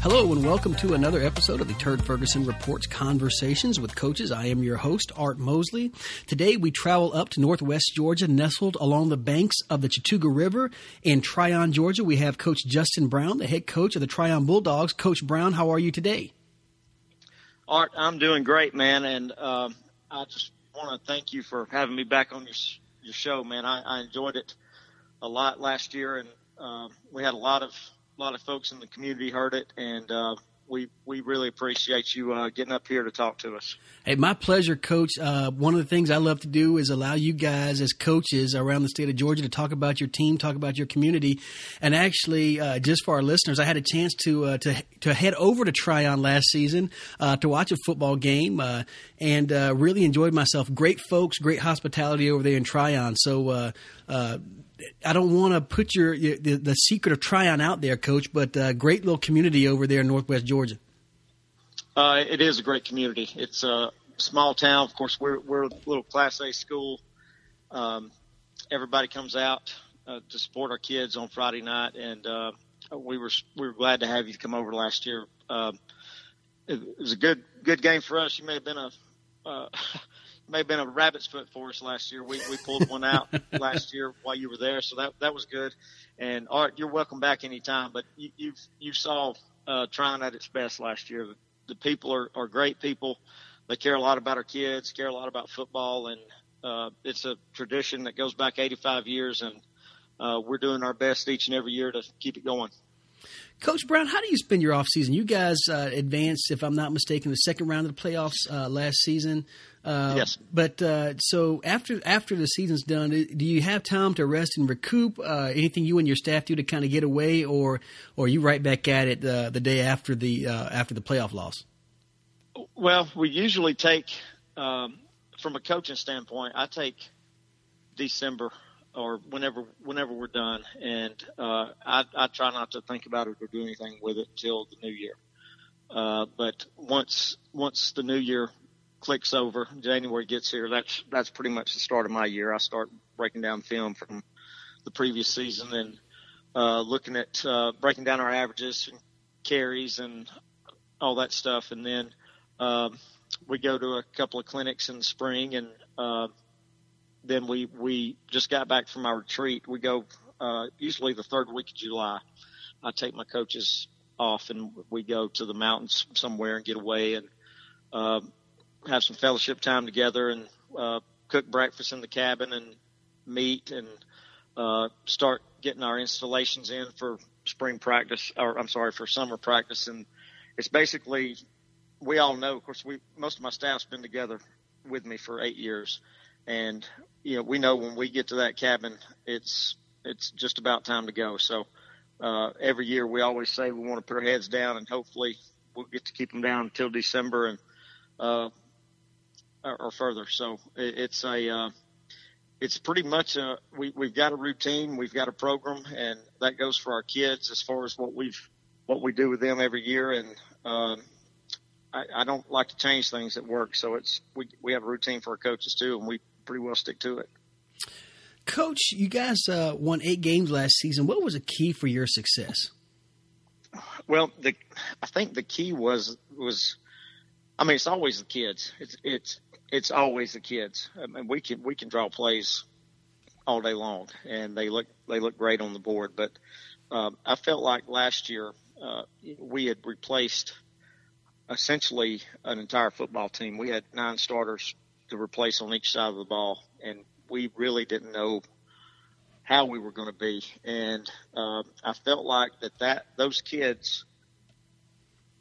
Hello and welcome to another episode of the Turd Ferguson Report's Conversations with Coaches. I am your host, Art Mosley. Today we travel up to northwest Georgia, nestled along the banks of the Chattooga River in Trion, Georgia. We have Coach Justin Brown, the head coach of the Trion Bulldogs. Coach Brown, how are you today? Art, I'm doing great, man, and I just want to thank you for having me back on your show, man. I enjoyed it a lot last year, and we had a lot of folks in the community heard it, and we really appreciate you getting up here to talk to us. Hey, my pleasure, Coach. One of the things I love to do is allow you guys as coaches around the state of Georgia to talk about your team, talk about your community. And actually, just for our listeners, I had a chance to head over to Trion last season to watch a football game and really enjoyed myself. Great folks, great hospitality over there in Trion. So I don't want to put the secret of Trion out there, Coach, but great little community over there in northwest Georgia. It is a great community. It's a small town. Of course, we're a little Class A school. Everybody comes out to support our kids on Friday night, and we were glad to have you come over last year. It was a good game for us. You may have been a rabbit's foot for us last year. We pulled one out last year while you were there, so that was good. And Art, you're welcome back anytime. But you saw Trion at its best last year. The people are great people. They care a lot about our kids, care a lot about football, and it's a tradition that goes back 85 years. And we're doing our best each and every year to keep it going. Coach Brown, how do you spend your offseason? You guys advanced, if I'm not mistaken, the second round of the playoffs last season. Yes. But so after the season's done, do you have time to rest and recoup? Anything you and your staff do to kind of get away, or are you right back at it the day after the playoff loss? Well, we usually take from a coaching standpoint, I take December or whenever we're done, and I try not to think about it or do anything with it till the new year. But once the new year clicks over, January gets here, that's pretty much the start of my year. I start breaking down film from the previous season and looking at breaking down our averages and carries and all that stuff. And then we go to a couple of clinics in the spring, and then we just got back from our retreat. We go usually the third week of July. I take my coaches off, and we go to the mountains somewhere and get away and have some fellowship time together and cook breakfast in the cabin and meet and start getting our installations in for for summer practice. And it's basically, we all know, of course, most of my staff's been together with me for 8 years. And, you know, we know when we get to that cabin, it's just about time to go. So every year we always say we want to put our heads down, and hopefully we'll get to keep them down until December and or further. So it's pretty much we've got a routine, we've got a program, and that goes for our kids as far as what we do with them every year. And I don't like to change things at work, so we have a routine for our coaches too, and we pretty well stick to it. Coach, you guys won 8 games last season. What was a key for your success? Well, I think the key was, I mean, it's always the kids. It's always the kids. I mean, we can draw plays all day long, and they look great on the board. But I felt like last year we had replaced essentially an entire football team. We had 9 starters to replace on each side of the ball, and we really didn't know how we were going to be. And I felt like that those kids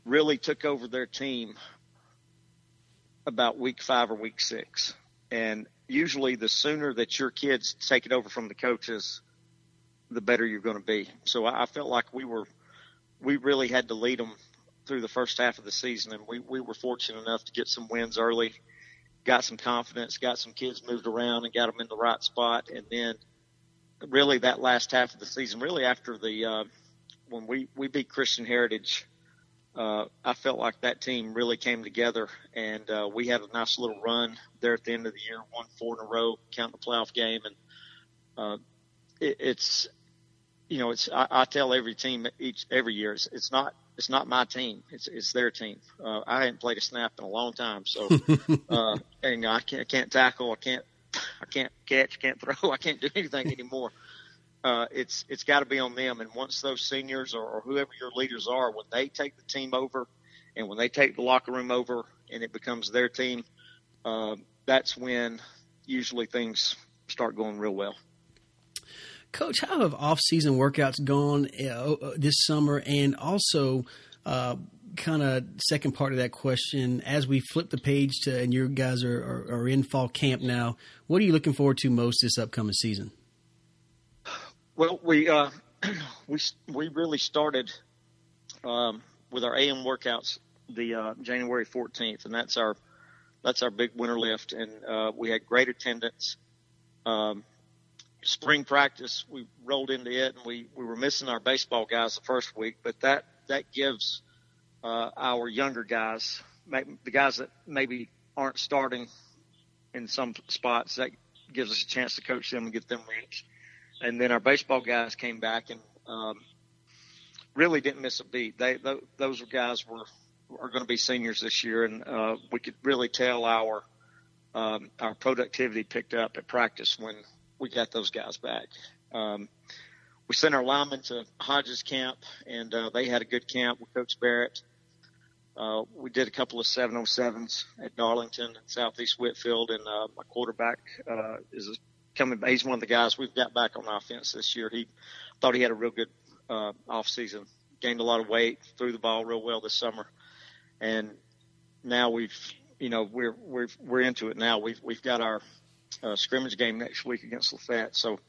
really took over their team about week 5 or week 6. And usually the sooner that your kids take it over from the coaches, the better you're going to be. So I felt like we really had to lead them through the first half of the season, and we were fortunate enough to get some wins early, got some confidence, got some kids moved around and got them in the right spot. And then really that last half of the season, really after when we beat Christian Heritage I felt like that team really came together, and we had a nice little run there at the end of the year, won 4 in a row, counting the playoff game. And I tell every team every year, it's not my team, it's their team. I hadn't played a snap in a long time, so and I can't tackle, I can't catch, can't throw, I can't do anything anymore. It's got to be on them. And once those seniors or whoever your leaders are, when they take the team over and when they take the locker room over and it becomes their team, that's when usually things start going real well. Coach, how have off-season workouts gone this summer? And also, kind of second part of that question, as we flip the page to, and your guys are in fall camp now, what are you looking forward to most this upcoming season? Well, we really started with our AM workouts the January 14th, and that's our big winter lift, and we had great attendance. Spring practice, we rolled into it, and we were missing our baseball guys the first week, but that gives our younger guys, the guys that maybe aren't starting in some spots, that gives us a chance to coach them and get them reps. And then our baseball guys came back and really didn't miss a beat. Those guys are going to be seniors this year, and we could really tell our productivity picked up at practice when we got those guys back. We sent our linemen to Hodges camp, and they had a good camp with Coach Barrett. We did a couple of 7-on-7s at Darlington and Southeast Whitfield, and my quarterback is a he's one of the guys we've got back on offense this year. He thought he had a real good offseason, gained a lot of weight, threw the ball real well this summer, and now we're into it now. We've got our scrimmage game next week against Lafayette, so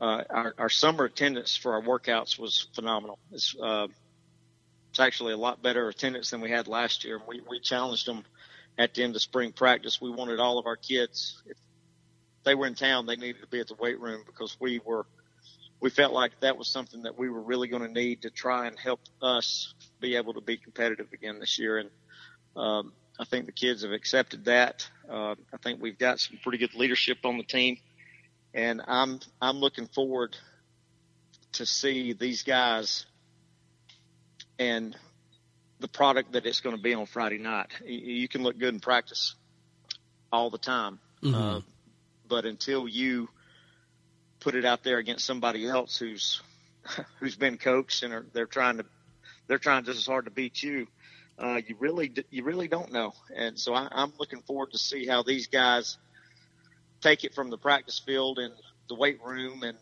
our summer attendance for our workouts was phenomenal. It's actually a lot better attendance than we had last year. We challenged them at the end of spring practice. We wanted all of our kids. If they were in town, they needed to be at the weight room, because we felt like that was something that we were really going to need to try and help us be able to be competitive again this year. And I think the kids have accepted that. I think we've got some pretty good leadership on the team, and I'm looking forward to see these guys and the product that it's going to be on Friday night. You can look good in practice all the time. Mm-hmm. But until you put it out there against somebody else who's been coached and they're trying just as hard to beat you, you really don't know. And so I'm looking forward to see how these guys take it from the practice field and the weight room and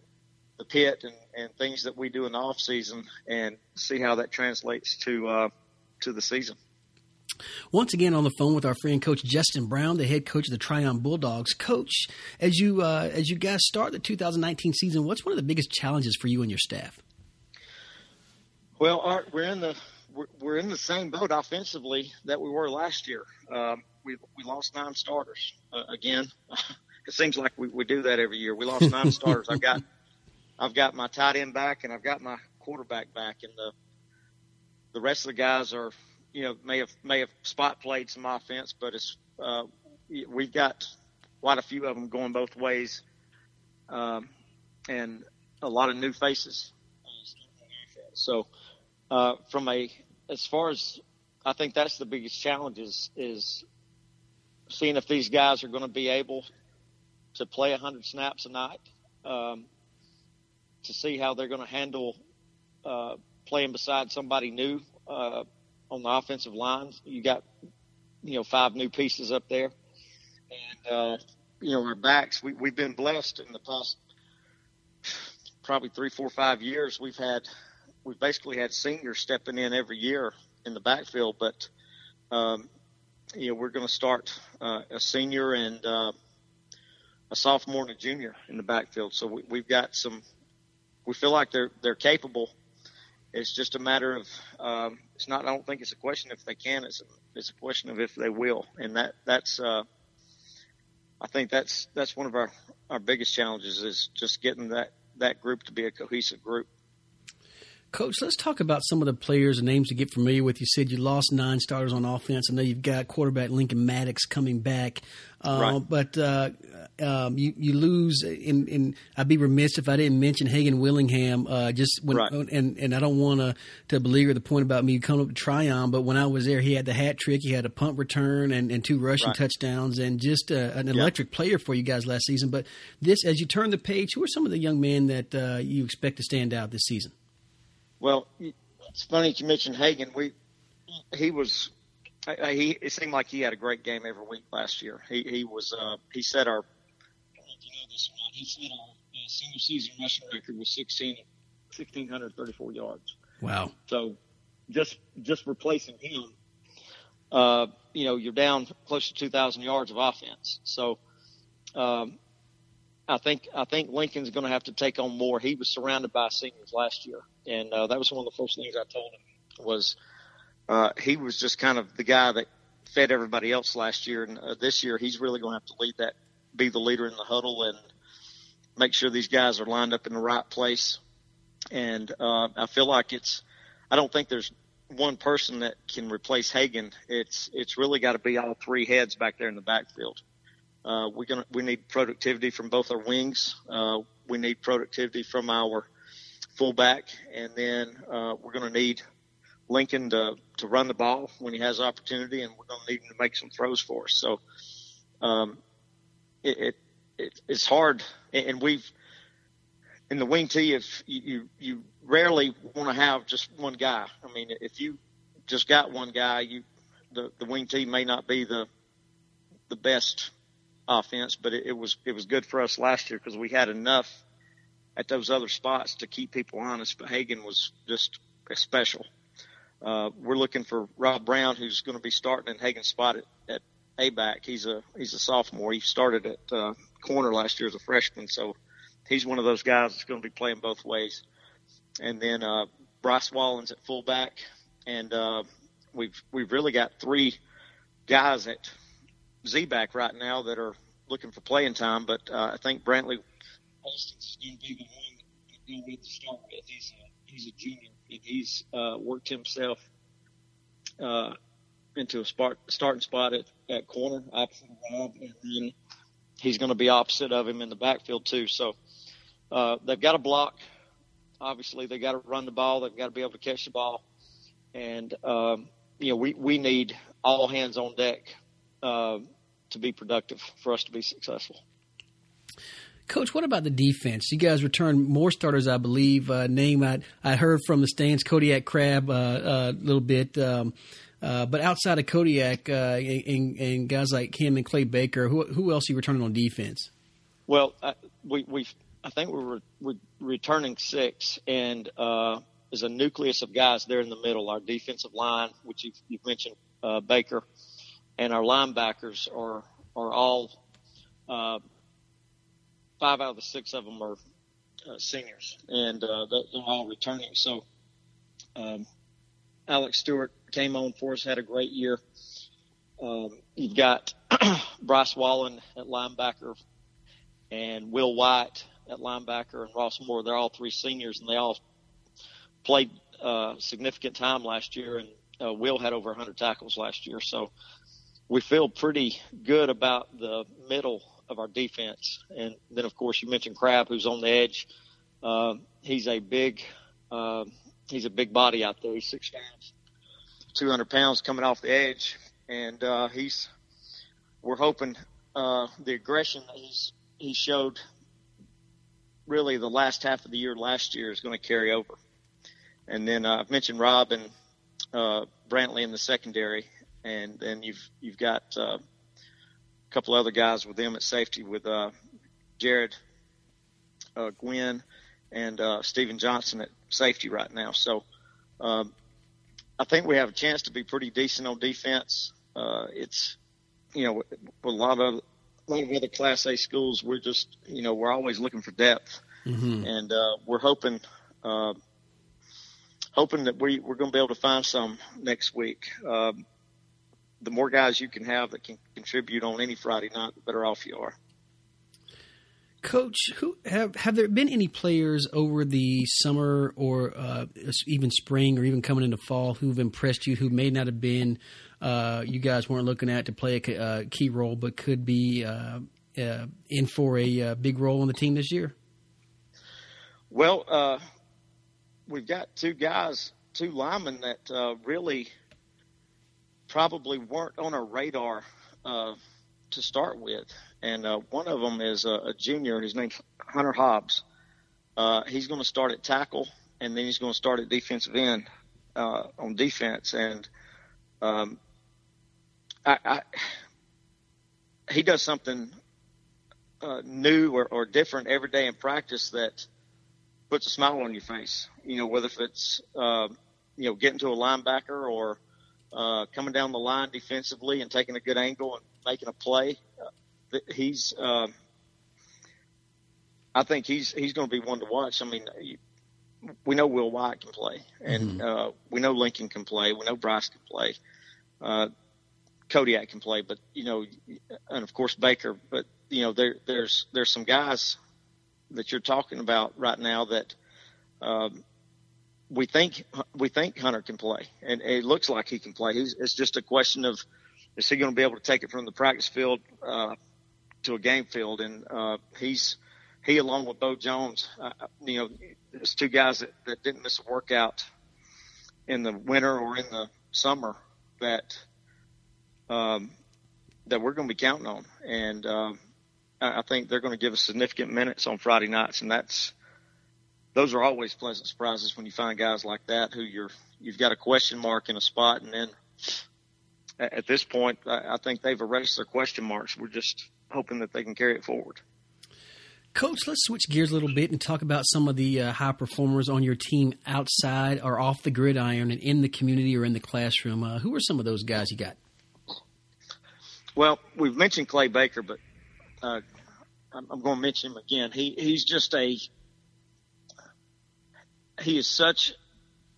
the pit and things that we do in the off season, and see how that translates to the season. Once again, on the phone with our friend Coach Justin Brown, the head coach of the Trion Bulldogs. Coach, as you guys start the 2019 season, what's one of the biggest challenges for you and your staff? Well, Art, we're in the same boat offensively that we were last year. We lost 9 starters again. It seems like we do that every year. We lost 9 starters. I've got my tight end back, and I've got my quarterback back, and the rest of the guys are, may have spot played some offense, but it's we've got quite a few of them going both ways, and a lot of new faces. So, as far as I think that's the biggest challenge is seeing if these guys are going to be able to play 100 snaps a night, to see how they're going to handle playing beside somebody new. On the offensive line, you got, 5 new pieces up there. And, our backs, we've been blessed in the past probably 3, 4, 5 years. We've basically had seniors stepping in every year in the backfield. But, we're going to start a senior and a sophomore and a junior in the backfield. So we've got we feel like they're capable. It's just a matter of I don't think it's a question if they can. It's a question of if they will, and that's I think that's one of our biggest challenges, is just getting that group to be a cohesive group. Coach, let's talk about some of the players and names to get familiar with. You said you lost 9 starters on offense. I know you've got quarterback Lincoln Maddox coming back. Right. But you lose, and I'd be remiss if I didn't mention Hagan Willingham. Right. And I don't want to belabor the point about me coming up to Trion, but when I was there, he had the hat trick, he had a punt return, and 2 rushing touchdowns, and just an electric player for you guys last season. But this, as you turn the page, who are some of the young men that you expect to stand out this season? Well, it's funny that you mentioned Hagan. It seemed like he had a great game every week last year. He set our, I don't know if you know this or not, he set our senior season rushing record with 1,634 yards. Wow. So just replacing him, you're down close to 2,000 yards of offense. So, I think Lincoln's going to have to take on more. He was surrounded by seniors last year, and that was one of the first things I told him was he was just kind of the guy that fed everybody else last year, and this year he's really going to have to lead that, be the leader in the huddle, and make sure these guys are lined up in the right place. And I feel like I don't think there's one person that can replace Hagan. It's really got to be all 3 heads back there in the backfield. We need productivity from both our wings. We need productivity from our fullback, and then we're going to need Lincoln to run the ball when he has opportunity, and we're going to need him to make some throws for us. So it's hard, and we've in the wing tee. If you rarely want to have just one guy. I mean, if you just got one guy, the wing tee may not be the best offense, but it was good for us last year because we had enough at those other spots to keep people honest. But Hagan was just special. We're looking for Rob Brown, who's going to be starting in Hagan's spot at A-back. He's a sophomore. He started at corner last year as a freshman, so he's one of those guys that's going to be playing both ways. And then Bryce Wallen's at fullback, and we've really got 3 guys at Z-back right now that are looking for playing time, but I think Brantley Austin's going to be the one to start with. He's a junior, and he's worked himself into a starting spot at corner opposite Rob, and then he's going to be opposite of him in the backfield too. So they've got to block. Obviously, they've got to run the ball. They've got to be able to catch the ball. And, we need all hands on deck to be productive for us to be successful. Coach, what about the defense? You guys returned more starters, I believe. Name I heard from the stands, Kodiak Crab, a little bit. But outside of Kodiak and guys like him and Clay Baker, who else are you returning on defense? Well, I think we're returning 6, and there's a nucleus of guys there in the middle. Our defensive line, which you've mentioned, Baker, and our linebackers are all 5 out of the 6 of them are seniors, and they're all returning. So Alex Stewart came on for us, had a great year. You've got Bryce Wallen at linebacker and Will White at linebacker and Ross Moore. They're all 3 seniors, and they all played significant time last year, and Will had over 100 tackles last year. So we feel pretty good about the middle of our defense. And then, of course, you mentioned Crab, who's on the edge. He's a big body out there. He's 6'5", 200 pounds coming off the edge. And we're hoping the aggression that he showed really the last half of the year last year is going to carry over. And then I've mentioned Rob and Brantley in the secondary. And then you've got a couple other guys with them at safety with Jared Gwyn and Steven Johnson at safety right now. So I think we have a chance to be pretty decent on defense. With a lot of other Class A schools, we're just we're always looking for depth, and we're hoping. Hoping that we're going to be able to find some next week. The more guys you can have that can contribute on any Friday night, the better off you are. Coach, who have there been any players over the summer or even spring or even coming into fall who've impressed you, who may not have been you guys weren't looking at to play a key role but could be in for a big role on the team this year? Well, we've got two linemen that really probably weren't on our radar to start with. And one of them is a junior, and his name's Hunter Hobbs. He's going to start at tackle, and then he's going to start at defensive end on defense. And he does something new or different every day in practice that puts a smile on your face. You know, whether if it's, getting to a linebacker or coming down the line defensively and taking a good angle and making a play. He's I think he's going to be one to watch. I mean, we know Will White can play, and we know Lincoln can play. We know Bryce can play. Kodiak can play, but, and, of course, Baker. But, there's some guys that you're talking about right now that we think Hunter can play, and it looks like he can play. It's just a question of, is he going to be able to take it from the practice field to a game field? And he along with Bo Jones, there's two guys that didn't miss a workout in the winter or in the summer that we're going to be counting on. And I think they're going to give us significant minutes on Friday nights, and those are always pleasant surprises when you find guys like that who you've got a question mark in a spot, and then at this point, I think they've erased their question marks. We're just hoping that they can carry it forward. Coach, let's switch gears a little bit and talk about some of the high performers on your team outside or off the gridiron and in the community or in the classroom. Who are some of those guys you got? Well, we've mentioned Clay Baker, but I'm going to mention him again. He's just he is such,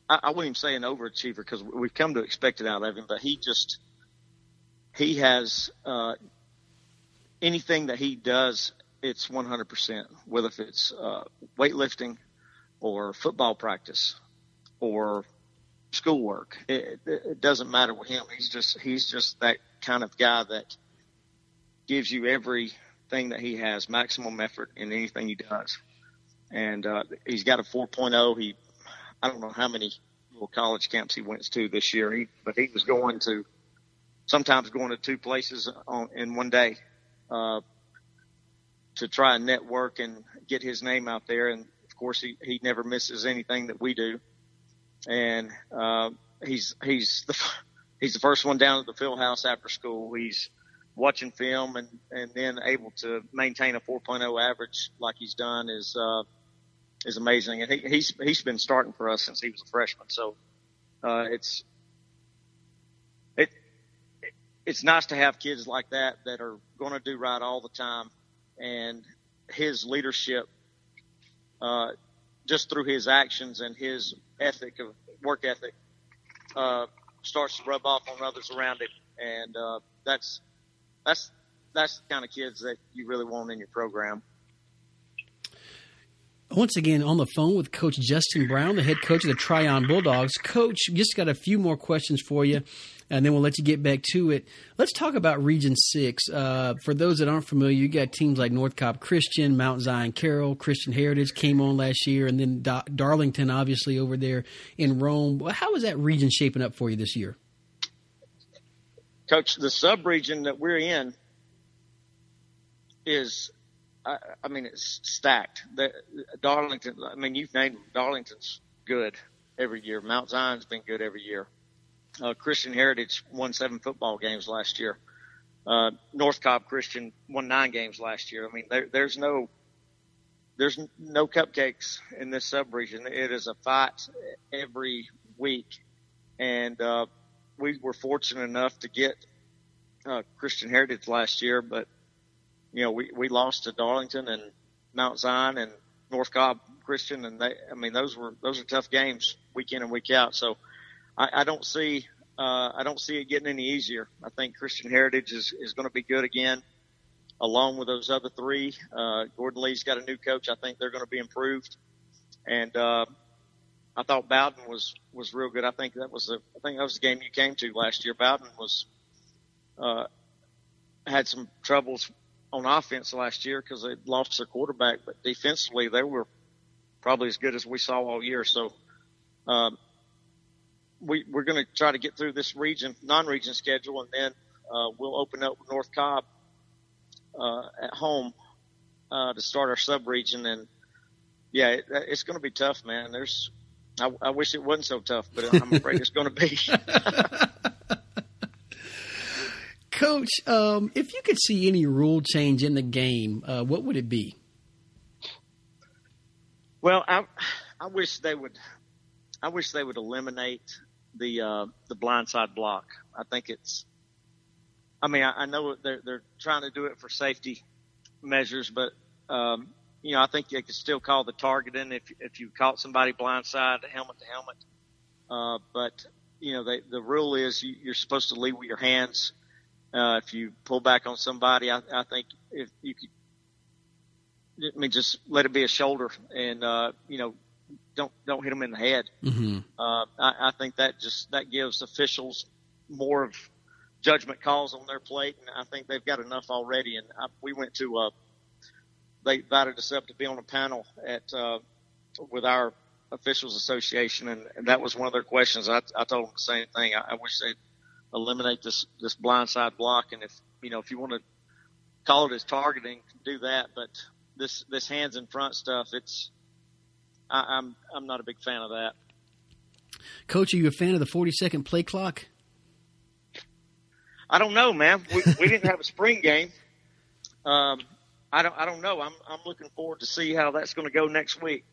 I wouldn't even say an overachiever, because we've come to expect it out of him, but he has anything that he does, it's 100%, whether if it's weightlifting or football practice or schoolwork. It doesn't matter with him. He's just that kind of guy that gives you everything that he has, maximum effort in anything he does. And he's got a 4.0. I don't know how many little college camps he went to this year, but he was going to two places in one day to try and network and get his name out there. And, of course, he never misses anything that we do. And he's the first one down at the field house after school. He's watching film and then able to maintain a 4.0 average like he's done is amazing. And he's been starting for us since he was a freshman. So it's nice to have kids like that are going to do right all the time. And his leadership, just through his actions and his work ethic, starts to rub off on others around him. And that's the kind of kids that you really want in your program. Once again, on the phone with Coach Justin Brown, the head coach of the Trion Bulldogs. Coach, just got a few more questions for you, and then we'll let you get back to it. Let's talk about Region 6. For those that aren't familiar, you got teams like North Cobb Christian, Mount Zion Carroll, Christian Heritage came on last year, and then Darlington, obviously, over there in Rome. How is that region shaping up for you this year? Coach, the sub-region that we're in is – I mean, it's stacked. Darlington, I mean, you've named them. Darlington's good every year. Mount Zion's been good every year. Christian Heritage won 7 football games last year. North Cobb Christian won 9 games last year. I mean, there's no cupcakes in this subregion. It is a fight every week. And we were fortunate enough to get Christian Heritage last year, but we lost to Darlington and Mount Zion and North Cobb Christian, and those are tough games week in and week out. So I don't see it getting any easier. I think Christian Heritage is going to be good again. along with those other three. Gordon Lee's got a new coach. I think they're going to be improved. And I thought Bowden was real good. I think that was the game you came to last year. Bowden was had some troubles on offense last year because they lost their quarterback, but defensively they were probably as good as we saw all year. So we're going to try to get through this non-region schedule, and then we'll open up with North Cobb at home to start our sub-region. And, yeah, it's going to be tough, man. I wish it wasn't so tough, but I'm afraid it's going to be. Coach, if you could see any rule change in the game, what would it be? Well, I wish they would eliminate the blindside block. I think it's. I mean, I know they're trying to do it for safety measures, but I think they could still call the targeting if you caught somebody blindside, helmet to helmet. But the rule is you're supposed to lead with your hands. If you pull back on somebody, I think if you could. I mean, just let it be a shoulder and, don't hit them in the head. Mm-hmm. I think that gives officials more of judgment calls on their plate. And I think they've got enough already. And they invited us up to be on a panel with our officials association. And that was one of their questions. I told them the same thing. I wish they'd eliminate this blindside block. And if you want to call it as targeting, do that. But this hands in front stuff, I'm not a big fan of that. Coach, are you a fan of the 40-second play clock? I don't know, man. We didn't have a spring game. I don't know. I'm looking forward to see how that's going to go next week.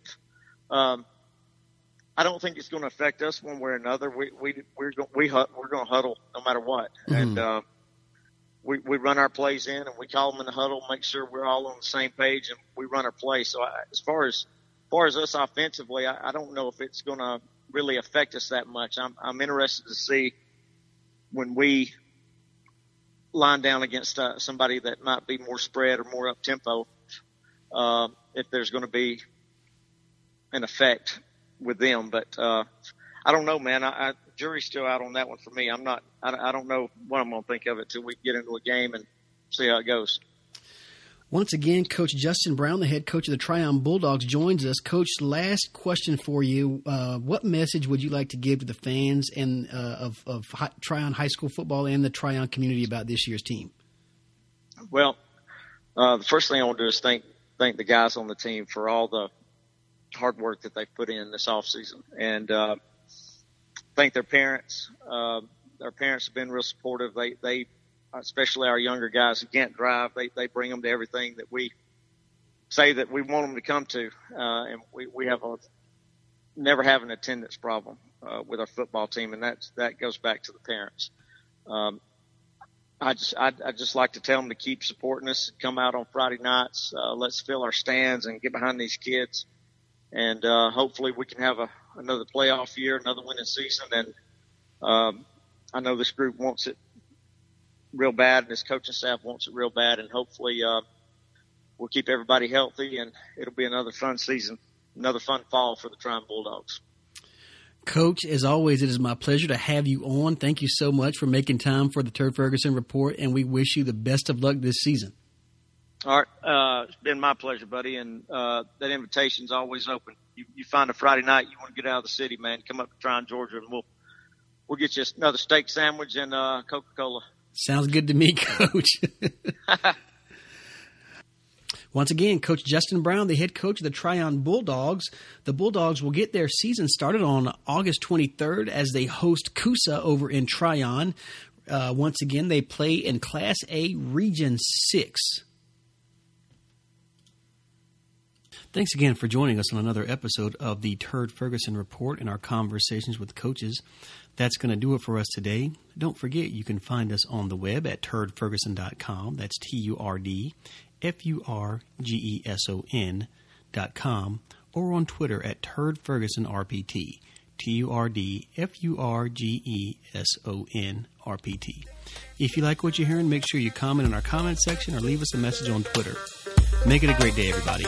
I don't think it's going to affect us one way or another. We're going to huddle no matter what, mm-hmm. and we run our plays in and we call them in the huddle, make sure we're all on the same page, and we run our play. So as far as us offensively, I don't know if it's going to really affect us that much. I'm interested to see when we line down against somebody that might be more spread or more up tempo, if there's going to be an effect with them. But I don't know, man. Jury's still out on that one for me. I don't know what I'm going to think of it till we get into a game and see how it goes. Once again, Coach Justin Brown, the head coach of the Trion Bulldogs, joins us. Coach, last question for you. What message would you like to give to the fans and of Trion High School football and the Trion community about this year's team? Well, the first thing I want to do is thank the guys on the team for all the hard work that they've put in this offseason. And thank their parents. Their parents have been real supportive. They especially our younger guys who can't drive, they bring them to everything that we say that we want them to come to. And we have never have an attendance problem with our football team, and that goes back to the parents. I just like to tell them to keep supporting us, come out on Friday nights. Let's fill our stands and get behind these kids. And hopefully we can have another playoff year, another winning season. And I know this group wants it real bad, and his coaching staff wants it real bad, and hopefully we'll keep everybody healthy, and it'll be another fun season, another fun fall for the Trion Bulldogs. Coach, as always, it is my pleasure to have you on. Thank you so much for making time for the Turd Ferguson Report, and we wish you the best of luck this season. All right. It's been my pleasure, buddy, and that invitation's always open. You find a Friday night, you want to get out of the city, man, come up to Trion, Georgia, and we'll get you another steak sandwich and Coca-Cola. Sounds good to me, Coach. Once again, Coach Justin Brown, the head coach of the Trion Bulldogs. The Bulldogs will get their season started on August 23rd as they host COOSA over in Trion. Once again, they play in Class A Region 6. Thanks again for joining us on another episode of the Turd Ferguson Report and our conversations with coaches. That's going to do it for us today. Don't forget, you can find us on the web at turdferguson.com. That's TurdFurguson.com, or on Twitter at turdfergusonrpt. TurdFurgesonRpt. If you like what you're hearing, make sure you comment in our comment section or leave us a message on Twitter. Make it a great day, everybody.